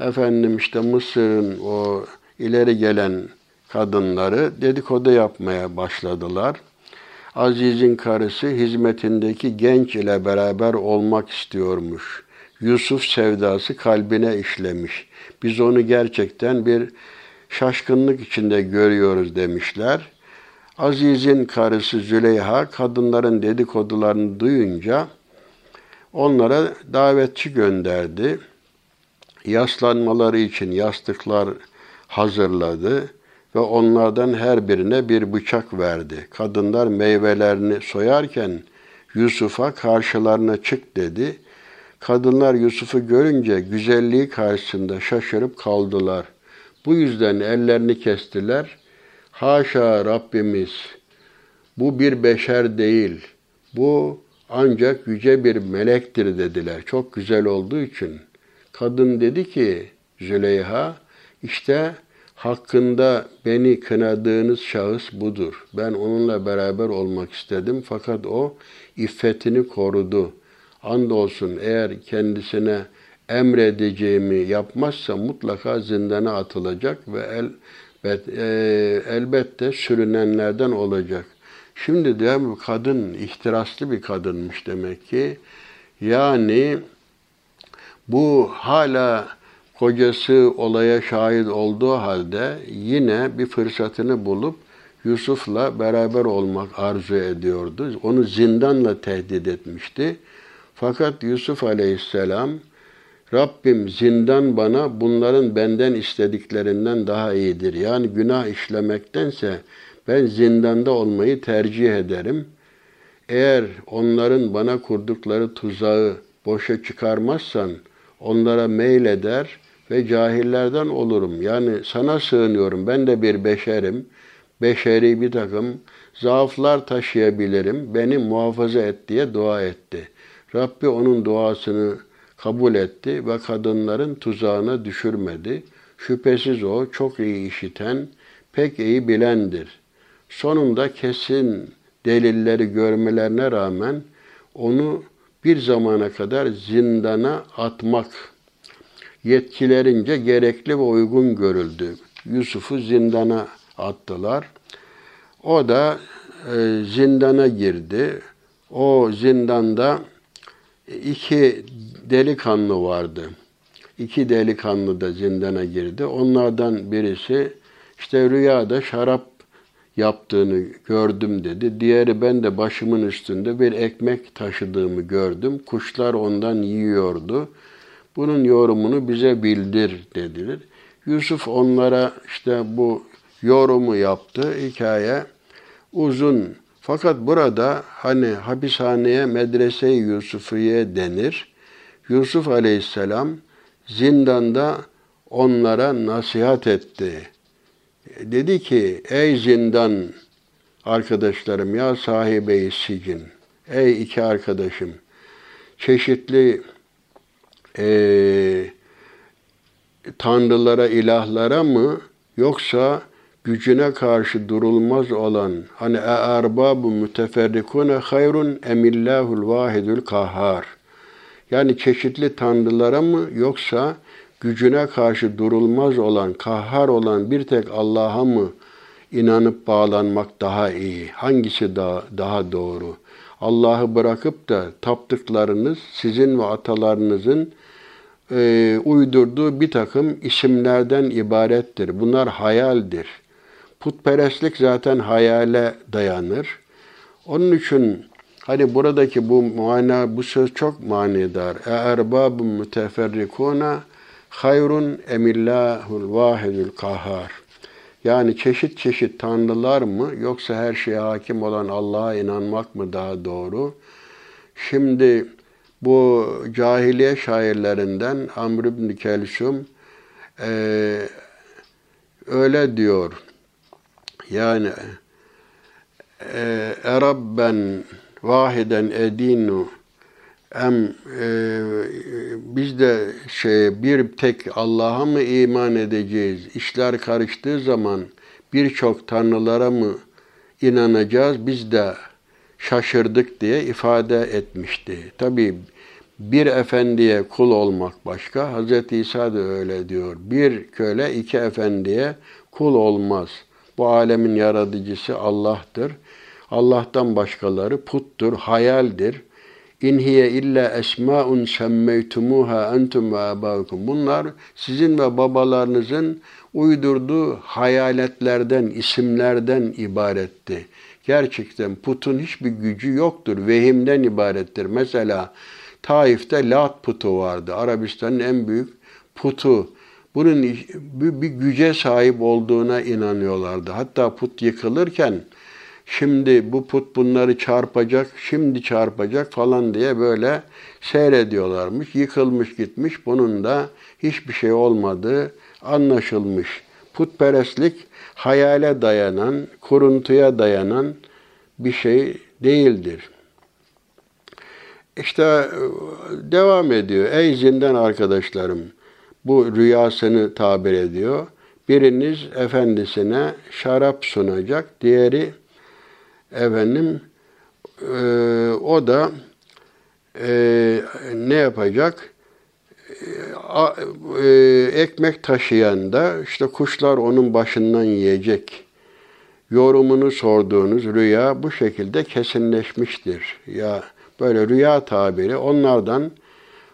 efendim işte Mısır'ın o ileri gelen kadınları dedikodu yapmaya başladılar. Aziz'in karısı hizmetindeki genç ile beraber olmak istiyormuş. Yusuf sevdası kalbine işlemiş. Biz onu gerçekten bir şaşkınlık içinde görüyoruz demişler. Aziz'in karısı Züleyha kadınların dedikodularını duyunca onlara davetçi gönderdi. Yaslanmaları için yastıklar hazırladı ve onlardan her birine bir bıçak verdi. Kadınlar meyvelerini soyarken Yusuf'a karşılarına çık dedi. Kadınlar Yusuf'u görünce güzelliği karşısında şaşırıp kaldılar. Bu yüzden ellerini kestiler. Haşa Rabbimiz, bu bir beşer değil, bu ancak yüce bir melektir dediler. Çok güzel olduğu için. Kadın dedi ki Züleyha, işte hakkında beni kınadığınız şahıs budur. Ben onunla beraber olmak istedim fakat o iffetini korudu. Andolsun eğer kendisine emredeceğimi yapmazsa mutlaka zindana atılacak ve elbet, e, elbette sürünenlerden olacak. Şimdi de kadın ihtiraslı bir kadınmış demek ki. Yani bu hala kocası olaya şahit olduğu halde yine bir fırsatını bulup Yusuf'la beraber olmak arzu ediyordu. Onu zindanla tehdit etmişti. Fakat Yusuf Aleyhisselam, Rabbim zindan bana bunların benden istediklerinden daha iyidir. Yani günah işlemektense ben zindanda olmayı tercih ederim. eğer onların bana kurdukları tuzağı boşa çıkarmazsan onlara meyleder ve cahillerden olurum. Yani sana sığınıyorum, ben de bir beşerim, beşeri bir takım zaaflar taşıyabilirim, beni muhafaza et diye dua etti. Rabbi onun duasını kabul etti ve kadınların tuzağına düşürmedi. Şüphesiz o çok iyi işiten, pek iyi bilendir. Sonunda kesin delilleri görmelerine rağmen onu bir zamana kadar zindana atmak yetkilerince gerekli ve uygun görüldü. Yusuf'u zindana attılar. O da e, zindana girdi. O zindanda iki delikanlı vardı. İki delikanlı da zindana girdi. Onlardan birisi işte rüyada şarap yaptığını gördüm dedi. Diğeri ben de başımın üstünde bir ekmek taşıdığımı gördüm. Kuşlar ondan yiyordu. Bunun yorumunu bize bildir dediler. Yusuf onlara işte bu yorumu yaptı. Hikaye uzun. Fakat burada hani hapishaneye medrese-i Yusufiye denir. Yusuf Aleyhisselam zindanda onlara nasihat etti. Dedi ki, ey zindan arkadaşlarım, ya sahibe-i sicin, ey iki arkadaşım, çeşitli e, tanrılara, ilahlara mı, yoksa gücüne karşı durulmaz olan, hani e'arbâbu müteferrikûne hayrun emillâhul vâhidül kahhar, yani çeşitli tanrılara mı, yoksa gücüne karşı durulmaz olan, kahhar olan bir tek Allah'a mı inanıp bağlanmak daha iyi? Hangisi daha, daha doğru? Allah'ı bırakıp da taptıklarınız, sizin ve atalarınızın e, uydurduğu bir takım isimlerden ibarettir. Bunlar hayaldir. Putperestlik zaten hayale dayanır. Onun için hani buradaki bu mana, bu söz çok manidar. E'erbâbun müteferrikûne hayrun emillâhul vâhidül kahhar. Yani çeşit çeşit tanrılar mı, yoksa her şeye hakim olan Allah'a inanmak mı daha doğru? Şimdi bu cahiliye şairlerinden Amr ibn Kelsum e, öyle diyor. Yani e, erabben vahiden edinu Em, e, biz de şey, bir tek Allah'a mı iman edeceğiz? İşler karıştığı zaman birçok tanrılara mı inanacağız? Biz de şaşırdık diye ifade etmişti. Tabii bir efendiye kul olmak başka. Hazreti İsa da öyle diyor. Bir köle iki efendiye kul olmaz. Bu alemin yaratıcısı Allah'tır. Allah'tan başkaları puttur, hayaldir. İn hiye illa esma'un semmeytumuha entum ve abâkum. Bunlar sizin ve babalarınızın uydurduğu hayaletlerden, isimlerden ibaretti. Gerçekten putun hiçbir gücü yoktur. Vehimden ibarettir. Mesela Taif'te Lat putu vardı. Arabistan'ın en büyük putu. Bunun bir güce sahip olduğuna inanıyorlardı. Hatta put yıkılırken şimdi bu put bunları çarpacak, şimdi çarpacak falan diye böyle seyrediyorlarmış. Yıkılmış gitmiş, bunun da hiçbir şey olmadığı anlaşılmış. Putperestlik hayale dayanan, kuruntuya dayanan bir şey değildir. İşte devam ediyor. Ey zindan arkadaşlarım, bu rüyasını tabir ediyor. Biriniz efendisine şarap sunacak, diğeri Efendim, e, o da e, ne yapacak? E, e, ekmek taşıyan da işte kuşlar onun başından yiyecek. Yorumunu sorduğunuz rüya bu şekilde kesinleşmiştir. Ya böyle rüya tabiri onlardan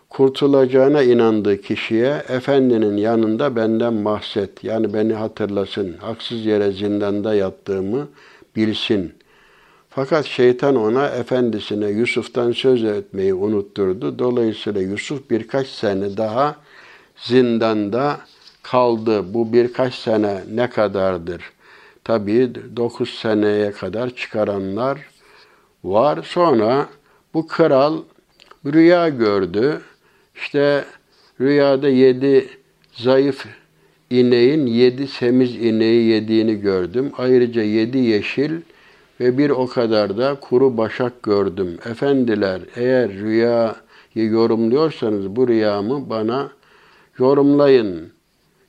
kurtulacağına inandığı kişiye efendinin yanında benden bahset. Yani beni hatırlasın, haksız yere zindanda yattığımı bilsin. Fakat şeytan ona efendisine Yusuf'tan söz etmeyi unutturdu. Dolayısıyla Yusuf birkaç sene daha zindanda kaldı. Bu birkaç sene ne kadardır? Tabii dokuz seneye kadar çıkaranlar var. Sonra bu kral rüya gördü. İşte rüyada yedi zayıf ineğin yedi semiz ineği yediğini gördüm. Ayrıca yedi yeşil ve bir o kadar da kuru başak gördüm. Efendiler, eğer rüyayı yorumluyorsanız bu rüyamı bana yorumlayın.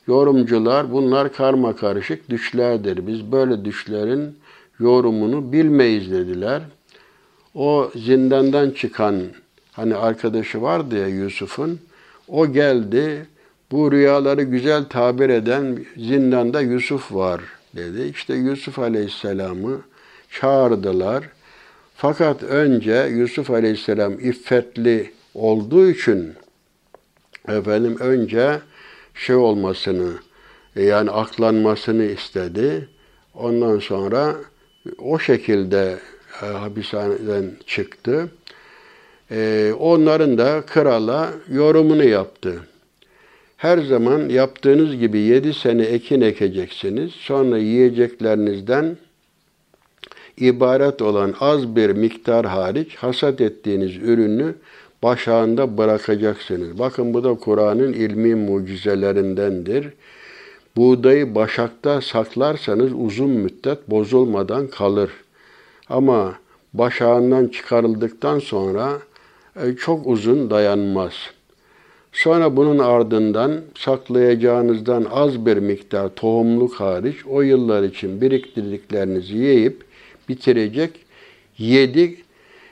Yorumcular, bunlar karma karışık düşlerdir. Biz böyle düşlerin yorumunu bilmeyiz dediler. O zindandan çıkan hani arkadaşı vardı ya Yusuf'un, o geldi. Bu rüyaları güzel tabir eden zindanda Yusuf var dedi. İşte Yusuf Aleyhisselam'ı çağırdılar. Fakat önce Yusuf Aleyhisselam iffetli olduğu için efendim önce şey olmasını, yani aklanmasını istedi. Ondan sonra o şekilde e, hapishaneden çıktı. E, onların da krala yorumunu yaptı. Her zaman yaptığınız gibi yedi sene ekin ekeceksiniz. Sonra yiyeceklerinizden ibaret olan az bir miktar hariç hasat ettiğiniz ürünü başağında bırakacaksınız. Bakın bu da Kur'an'ın ilmi mucizelerindendir. Buğdayı başakta saklarsanız uzun müddet bozulmadan kalır. Ama başağından çıkarıldıktan sonra çok uzun dayanmaz. Sonra bunun ardından saklayacağınızdan az bir miktar tohumluk hariç o yıllar için biriktirdiklerinizi yiyip bitirecek yedi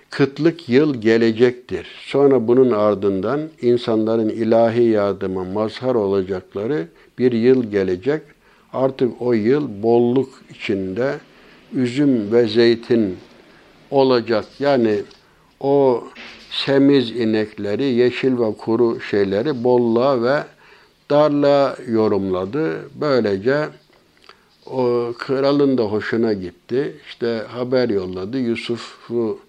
kıtlık yıl gelecektir. Sonra bunun ardından insanların ilahi yardıma mazhar olacakları bir yıl gelecek. Artık o yıl bolluk içinde üzüm ve zeytin olacak. Yani o semiz inekleri, yeşil ve kuru şeyleri bolluğa ve darlığa yorumladı. Böylece o kralın da hoşuna gitti. İşte haber yolladı. Yusuf'u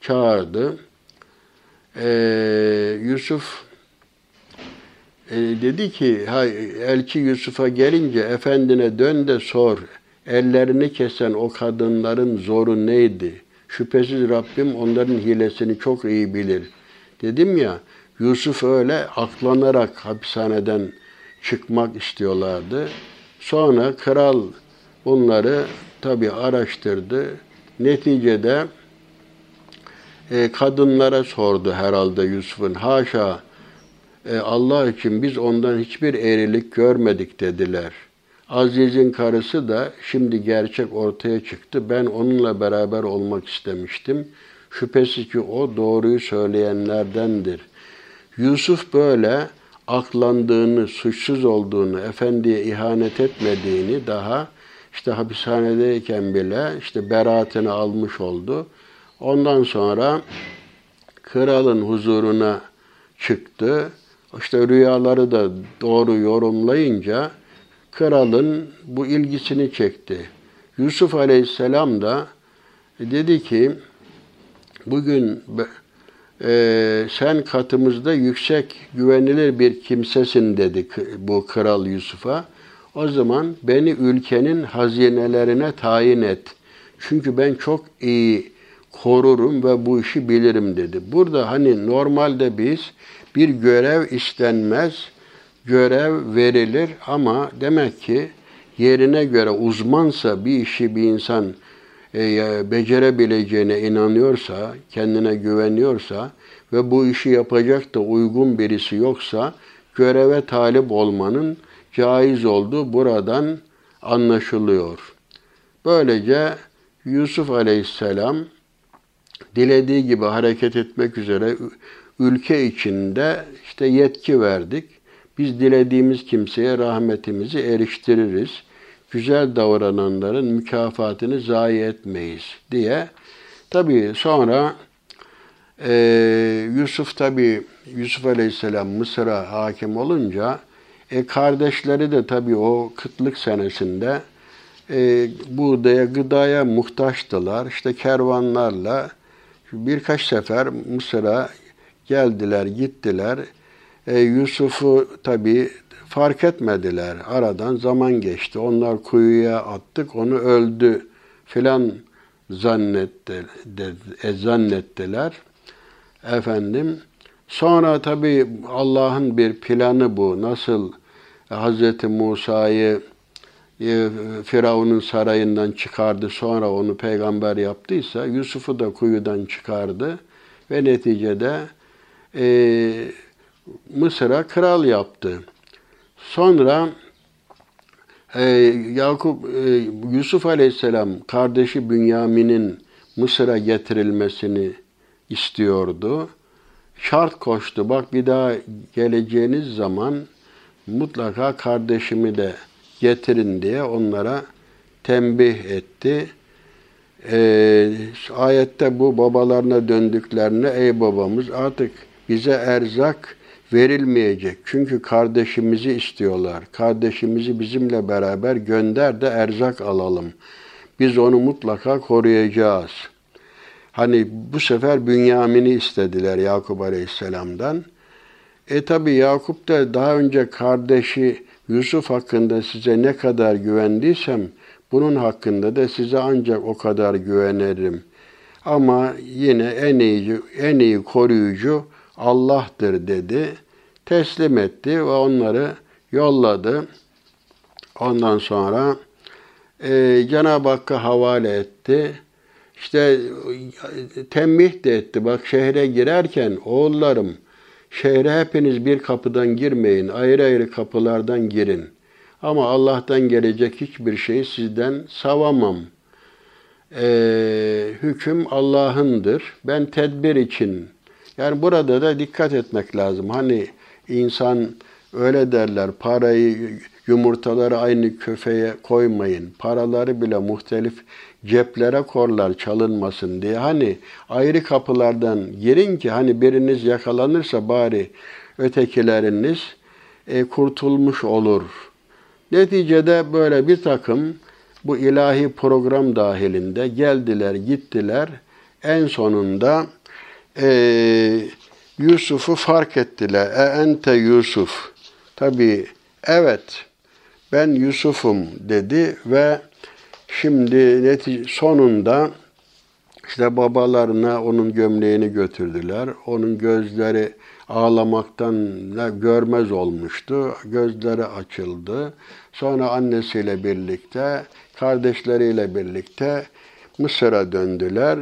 çağırdı. Ee, Yusuf e, dedi ki, elçi Yusuf'a gelince efendine dön de sor. Ellerini kesen o kadınların zoru neydi? Şüphesiz Rabbim onların hilesini çok iyi bilir. Dedim ya, Yusuf öyle aklanarak hapishaneden çıkmak istiyorlardı. Sonra kral bunları tabii araştırdı. Neticede e, kadınlara sordu herhalde Yusuf'un. Haşa, e, Allah için biz ondan hiçbir eğrilik görmedik dediler. Aziz'in karısı da şimdi gerçek ortaya çıktı. Ben onunla beraber olmak istemiştim. Şüphesiz ki o doğruyu söyleyenlerdendir. Yusuf böyle aklandığını, suçsuz olduğunu, efendiye ihanet etmediğini daha işte hapishanedeyken bile işte beraatini almış oldu. Ondan sonra kralın huzuruna çıktı. İşte rüyaları da doğru yorumlayınca kralın bu ilgisini çekti. Yusuf Aleyhisselam da dedi ki, bugün e, sen katımızda yüksek, güvenilir bir kimsesin dedi bu kral Yusuf'a. O zaman beni ülkenin hazinelerine tayin et. Çünkü ben çok iyi korurum ve bu işi bilirim dedi. Burada hani normalde biz bir görev istenmez, görev verilir ama demek ki yerine göre uzmansa bir işi bir insan e, becerebileceğine inanıyorsa, kendine güveniyorsa ve bu işi yapacak da uygun birisi yoksa göreve talip olmanın caiz olduğu buradan anlaşılıyor. Böylece Yusuf Aleyhisselam dilediği gibi hareket etmek üzere ülke içinde işte yetki verdik. Biz dilediğimiz kimseye rahmetimizi eriştiririz. Güzel davrananların mükafatını zayi etmeyiz diye. Tabii sonra e, Yusuf tabii Yusuf Aleyhisselam Mısır'a hakim olunca e, kardeşleri de tabii o kıtlık senesinde e, buğdaya, gıdaya muhtaçtılar. İşte kervanlarla birkaç sefer Mısır'a geldiler, gittiler. E, Yusuf'u tabii fark etmediler. Aradan zaman geçti. Onlar kuyuya attık, onu öldü filan zannettiler. Efendim, sonra tabii Allah'ın bir planı bu. Nasıl Hazreti Musa'yı Firavun'un sarayından çıkardı, sonra onu peygamber yaptıysa, Yusuf'u da kuyudan çıkardı ve neticede e, Mısır'a kral yaptı. Sonra e, Yakup, e, Yusuf Aleyhisselam kardeşi Bünyamin'in Mısır'a getirilmesini istiyordu. Şart koştu, bak bir daha geleceğiniz zaman mutlaka kardeşimi de getirin diye onlara tembih etti. Ee, ayette bu babalarına döndüklerine, ey babamız artık bize erzak verilmeyecek. Çünkü kardeşimizi istiyorlar. Kardeşimizi bizimle beraber gönder de erzak alalım. Biz onu mutlaka koruyacağız. Hani bu sefer Bünyamin'i istediler Yakup Aleyhisselam'dan. E tabi Yakup da daha önce kardeşi Yusuf hakkında size ne kadar güvendiysem, bunun hakkında da size ancak o kadar güvenirim. Ama yine en iyi, en iyi koruyucu Allah'tır dedi. Teslim etti ve onları yolladı. Ondan sonra e, Cenab-ı Hakk'a havale etti. İşte tembih de etti. Bak şehre girerken oğullarım, şehre hepiniz bir kapıdan girmeyin, ayrı ayrı kapılardan girin. Ama Allah'tan gelecek hiçbir şeyi sizden savamam. Ee, hüküm Allah'ındır. Ben tedbir için. Yani burada da dikkat etmek lazım. Hani insan öyle derler, parayı, yumurtaları aynı köfeye koymayın. Paraları bile muhtelif ceplere korlar çalınmasın diye. Hani ayrı kapılardan girin ki hani biriniz yakalanırsa bari ötekileriniz e, kurtulmuş olur. Neticede böyle bir takım bu ilahi program dahilinde geldiler, gittiler. En sonunda e, Yusuf'u fark ettiler. E ente Yusuf. Tabii evet ben Yusuf'um dedi ve şimdi netice, sonunda işte babalarına onun gömleğini götürdüler. Onun gözleri ağlamaktan görmez olmuştu. Gözleri açıldı. Sonra annesiyle birlikte, kardeşleriyle birlikte Mısır'a döndüler.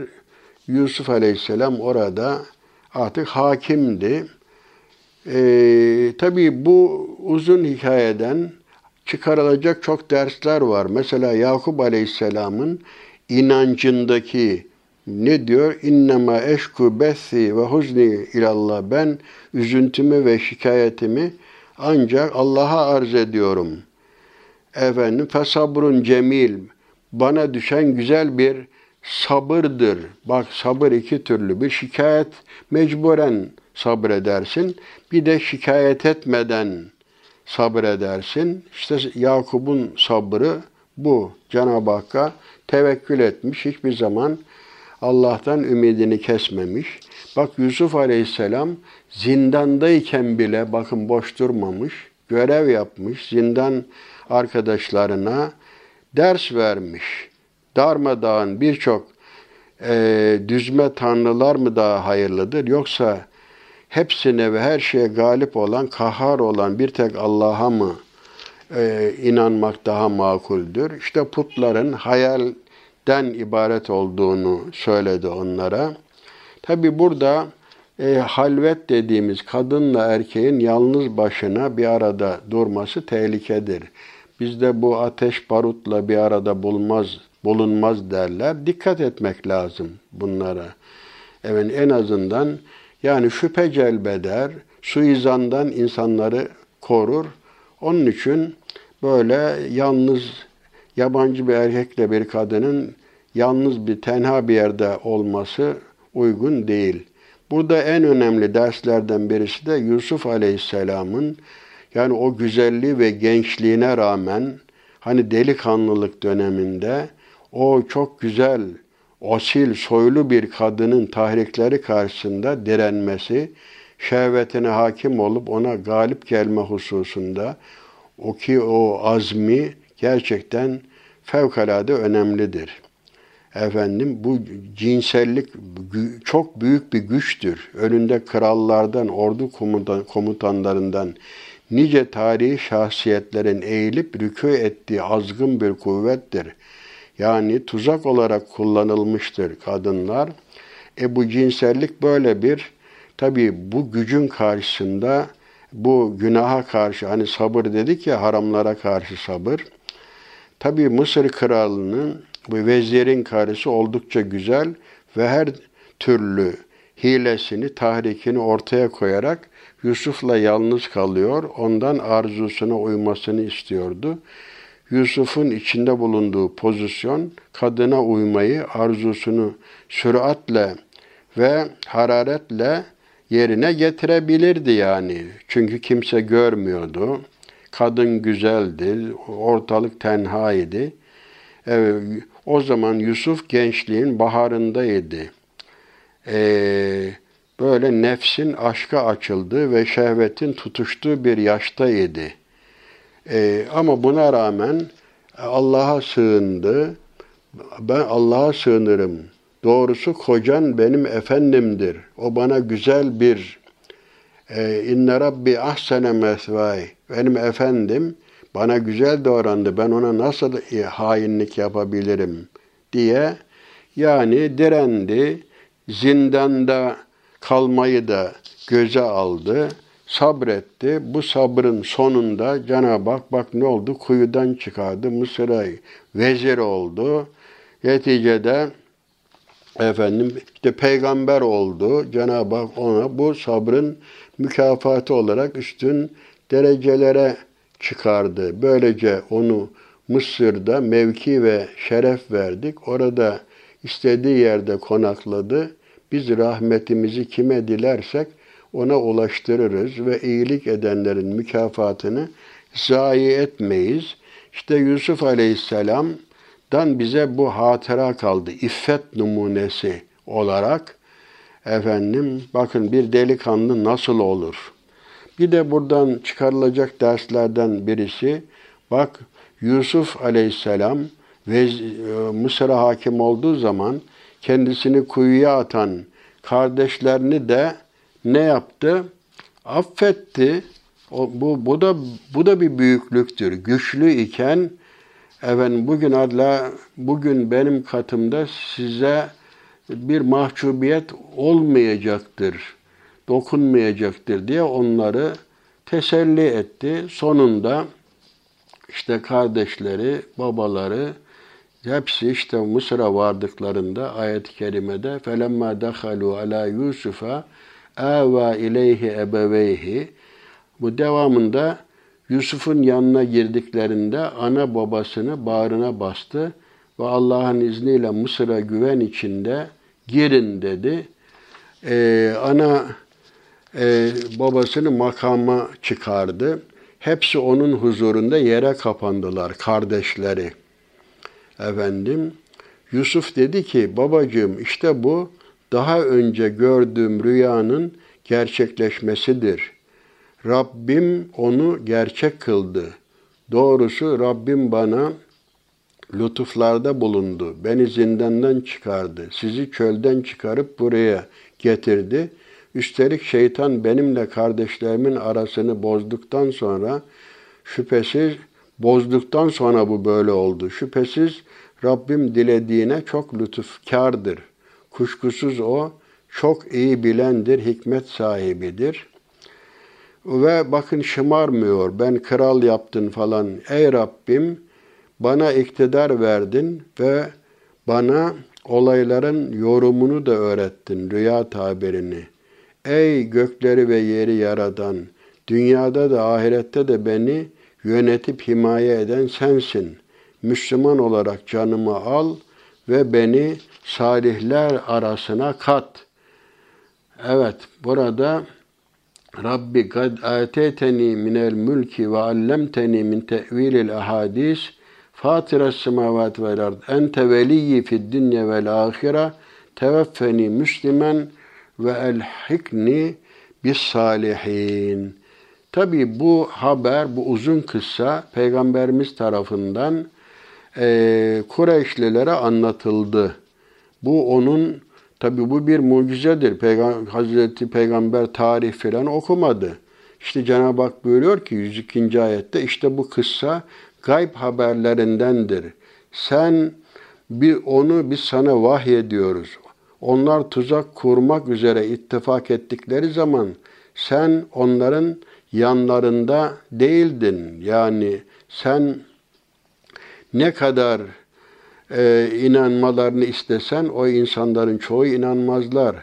Yusuf Aleyhisselam orada artık hakimdi. Ee, tabii bu uzun hikayeden çıkarılacak çok dersler var. Mesela Yakup Aleyhisselam'ın inancındaki ne diyor? İnnemâ eşku bethî ve huzni ilallah. Ben üzüntümü ve şikayetimi ancak Allah'a arz ediyorum. Efendim, fesabrun cemil. Bana düşen güzel bir sabırdır. Bak sabır iki türlü. Bir şikayet mecburen sabredersin. Bir de şikayet etmeden sabredersin. İşte Yakup'un sabrı bu. Cenab-ı Hakk'a tevekkül etmiş. Hiçbir zaman Allah'tan ümidini kesmemiş. Bak Yusuf Aleyhisselam zindandayken bile bakın boş durmamış. Görev yapmış. Zindan arkadaşlarına ders vermiş. Darmadağın birçok e, düzme tanrılar mı daha hayırlıdır? Yoksa hepsine ve her şeye galip olan, kahhar olan bir tek Allah'a mı e, inanmak daha makuldür? İşte putların hayalden ibaret olduğunu söyledi onlara. Tabi burada e, halvet dediğimiz kadınla erkeğin yalnız başına bir arada durması tehlikedir. Bizde bu ateş barutla bir arada bulunmaz, bulunmaz derler. Dikkat etmek lazım bunlara. Evet, en azından yani şüphe celbeder, suizandan insanları korur. Onun için böyle yalnız, yabancı bir erkekle bir kadının yalnız bir tenha bir yerde olması uygun değil. Burada en önemli derslerden birisi de Yusuf Aleyhisselam'ın yani o güzelliği ve gençliğine rağmen hani delikanlılık döneminde o çok güzel, asil, soylu bir kadının tahrikleri karşısında direnmesi, şehvetine hakim olup ona galip gelme hususunda o ki o azmi gerçekten fevkalade önemlidir. Efendim bu cinsellik çok büyük bir güçtür. Önünde krallardan, ordu komutanlarından nice tarihi şahsiyetlerin eğilip rükû ettiği azgın bir kuvvettir. Yani tuzak olarak kullanılmıştır kadınlar. E bu cinsellik böyle bir, tabii bu gücün karşısında, bu günaha karşı, hani sabır dedik ya, haramlara karşı sabır. Tabii Mısır kralının, bu vezirin karısı oldukça güzel ve her türlü hilesini, tahrikini ortaya koyarak Yusuf'la yalnız kalıyor. Ondan arzusuna uymasını istiyordu. Yusuf'un içinde bulunduğu pozisyon, kadına uymayı, arzusunu süratle ve hararetle yerine getirebilirdi yani. Çünkü kimse görmüyordu. Kadın güzeldi, ortalık tenha idi. Evet, o zaman Yusuf gençliğin baharındaydı. Ee, böyle nefsin aşka açıldığı ve şehvetin tutuştuğu bir yaştaydı. Ee, ama buna rağmen Allah'a sığındı. Ben Allah'a sığınırım. Doğrusu kocan benim efendimdir. O bana güzel bir e, inne rabbi ahsene mesvay. Benim efendim bana güzel davrandı, ben ona nasıl hainlik yapabilirim diye yani direndi, zindanda kalmayı da göze aldı, sabretti. Bu sabrın sonunda Cenab-ı Hak bak ne oldu? Kuyudan çıkardı, Mısır'a vezir oldu. Neticede efendim işte peygamber oldu. Cenab-ı Hak ona bu sabrın mükafatı olarak üstün derecelere çıkardı. Böylece onu Mısır'da mevki ve şeref verdik. Orada istediği yerde konakladı. Biz rahmetimizi kime dilersek ona ulaştırırız ve iyilik edenlerin mükafatını zayi etmeyiz. İşte Yusuf Aleyhisselam'dan bize bu hatıra kaldı. İffet numunesi olarak efendim bakın bir delikanlı nasıl olur? Bir de buradan çıkarılacak derslerden birisi, bak Yusuf Aleyhisselam Mısır'a hakim olduğu zaman kendisini kuyuya atan kardeşlerini de ne yaptı? Affetti. O, bu, bu da bu da bir büyüklüktür. Güçlü iken efendim bugün adla bugün benim katımda size bir mahcubiyet olmayacaktır, dokunmayacaktır diye onları teselli etti. Sonunda işte kardeşleri, babaları hepsi işte Mısır'a vardıklarında ayet-i kerimede فَلَمَّا دَخَلُوا عَلَى يُوسُفَ اَوَا اِلَيْهِ اَبَوَيْهِ bu devamında Yusuf'un yanına girdiklerinde ana babasını bağrına bastı ve Allah'ın izniyle Mısır'a güven içinde girin dedi. Ee, ana Ee, babasını makama çıkardı. Hepsi onun huzurunda yere kapandılar kardeşleri. Efendim Yusuf dedi ki babacığım işte bu daha önce gördüğüm rüyanın gerçekleşmesidir. Rabbim onu gerçek kıldı. Doğrusu Rabbim bana lütuflarda bulundu. Beni zindandan çıkardı. Sizi çölden çıkarıp buraya getirdi. Üstelik şeytan benimle kardeşlerimin arasını bozduktan sonra şüphesiz bozduktan sonra bu böyle oldu. Şüphesiz Rabbim dilediğine çok lütufkârdır. Kuşkusuz o çok iyi bilendir, hikmet sahibidir. Ve bakın şımarmıyor. Ben kral yaptın falan. Ey Rabbim bana iktidar verdin ve bana olayların yorumunu da öğrettin, rüya tabirini. Ey gökleri ve yeri yaradan, dünyada da ahirette de beni yönetip himaye eden sensin. Müslüman olarak canımı al ve beni salihler arasına kat. Evet, burada Rabbi kad ateyteni minel mülki ve allemteni min tevilil ahadis fatires semavat vel ard ente veliyyi fid dünya vel ahire teveffeni müslümen ve elhikni bis salihin. Tabii bu haber, bu uzun kıssa Peygamberimiz tarafından e, Kureyşlilere anlatıldı. Bu onun, tabi bu bir mucizedir. Peygam- Hazreti Peygamber tarih filan okumadı. İşte Cenab-ı Hak buyuruyor ki yüz ikinci ayette, işte bu kıssa gayb haberlerindendir. Sen bir onu biz sana vahyediyoruz. Onlar tuzak kurmak üzere ittifak ettikleri zaman sen onların yanlarında değildin. Yani sen ne kadar e, inanmalarını istesen o insanların çoğu inanmazlar.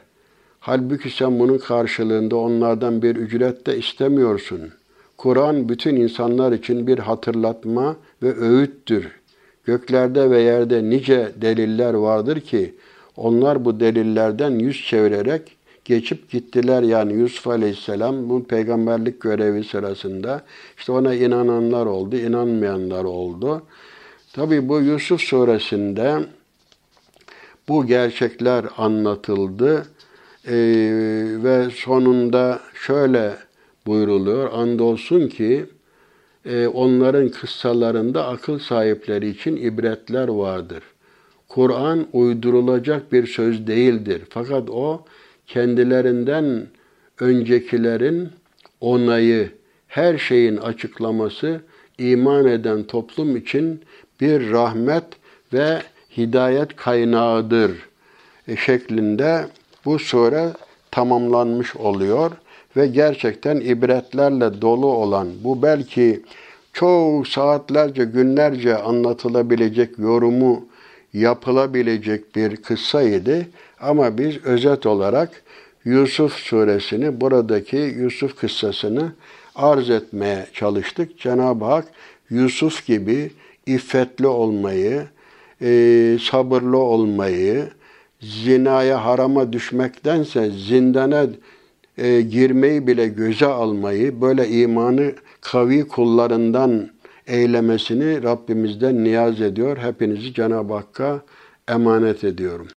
Halbuki sen bunun karşılığında onlardan bir ücret de istemiyorsun. Kur'an bütün insanlar için bir hatırlatma ve öğüttür. Göklerde ve yerde nice deliller vardır ki onlar bu delillerden yüz çevirerek geçip gittiler. Yani Yusuf Aleyhisselam bu peygamberlik görevi sırasında işte ona inananlar oldu, inanmayanlar oldu. Tabii bu Yusuf suresinde bu gerçekler anlatıldı ee, ve sonunda şöyle buyruluyor. Andolsun ki e, onların kıssalarında akıl sahipleri için ibretler vardır. Kur'an uydurulacak bir söz değildir. Fakat o kendilerinden öncekilerin onayı, her şeyin açıklaması iman eden toplum için bir rahmet ve hidayet kaynağıdır şeklinde bu sure tamamlanmış oluyor ve gerçekten ibretlerle dolu olan bu belki çoğu saatlerce, günlerce anlatılabilecek, yorumu yapılabilecek bir kıssaydı ama biz özet olarak Yusuf suresini, buradaki Yusuf kıssasını arz etmeye çalıştık. Cenab-ı Hak Yusuf gibi iffetli olmayı, e, sabırlı olmayı, zinaya, harama düşmektense zindana e, girmeyi bile göze almayı, böyle imanı kavi kullarından eylemesini Rabbimizden niyaz ediyor. Hepinizi Cenab-ı Hakk'a emanet ediyorum.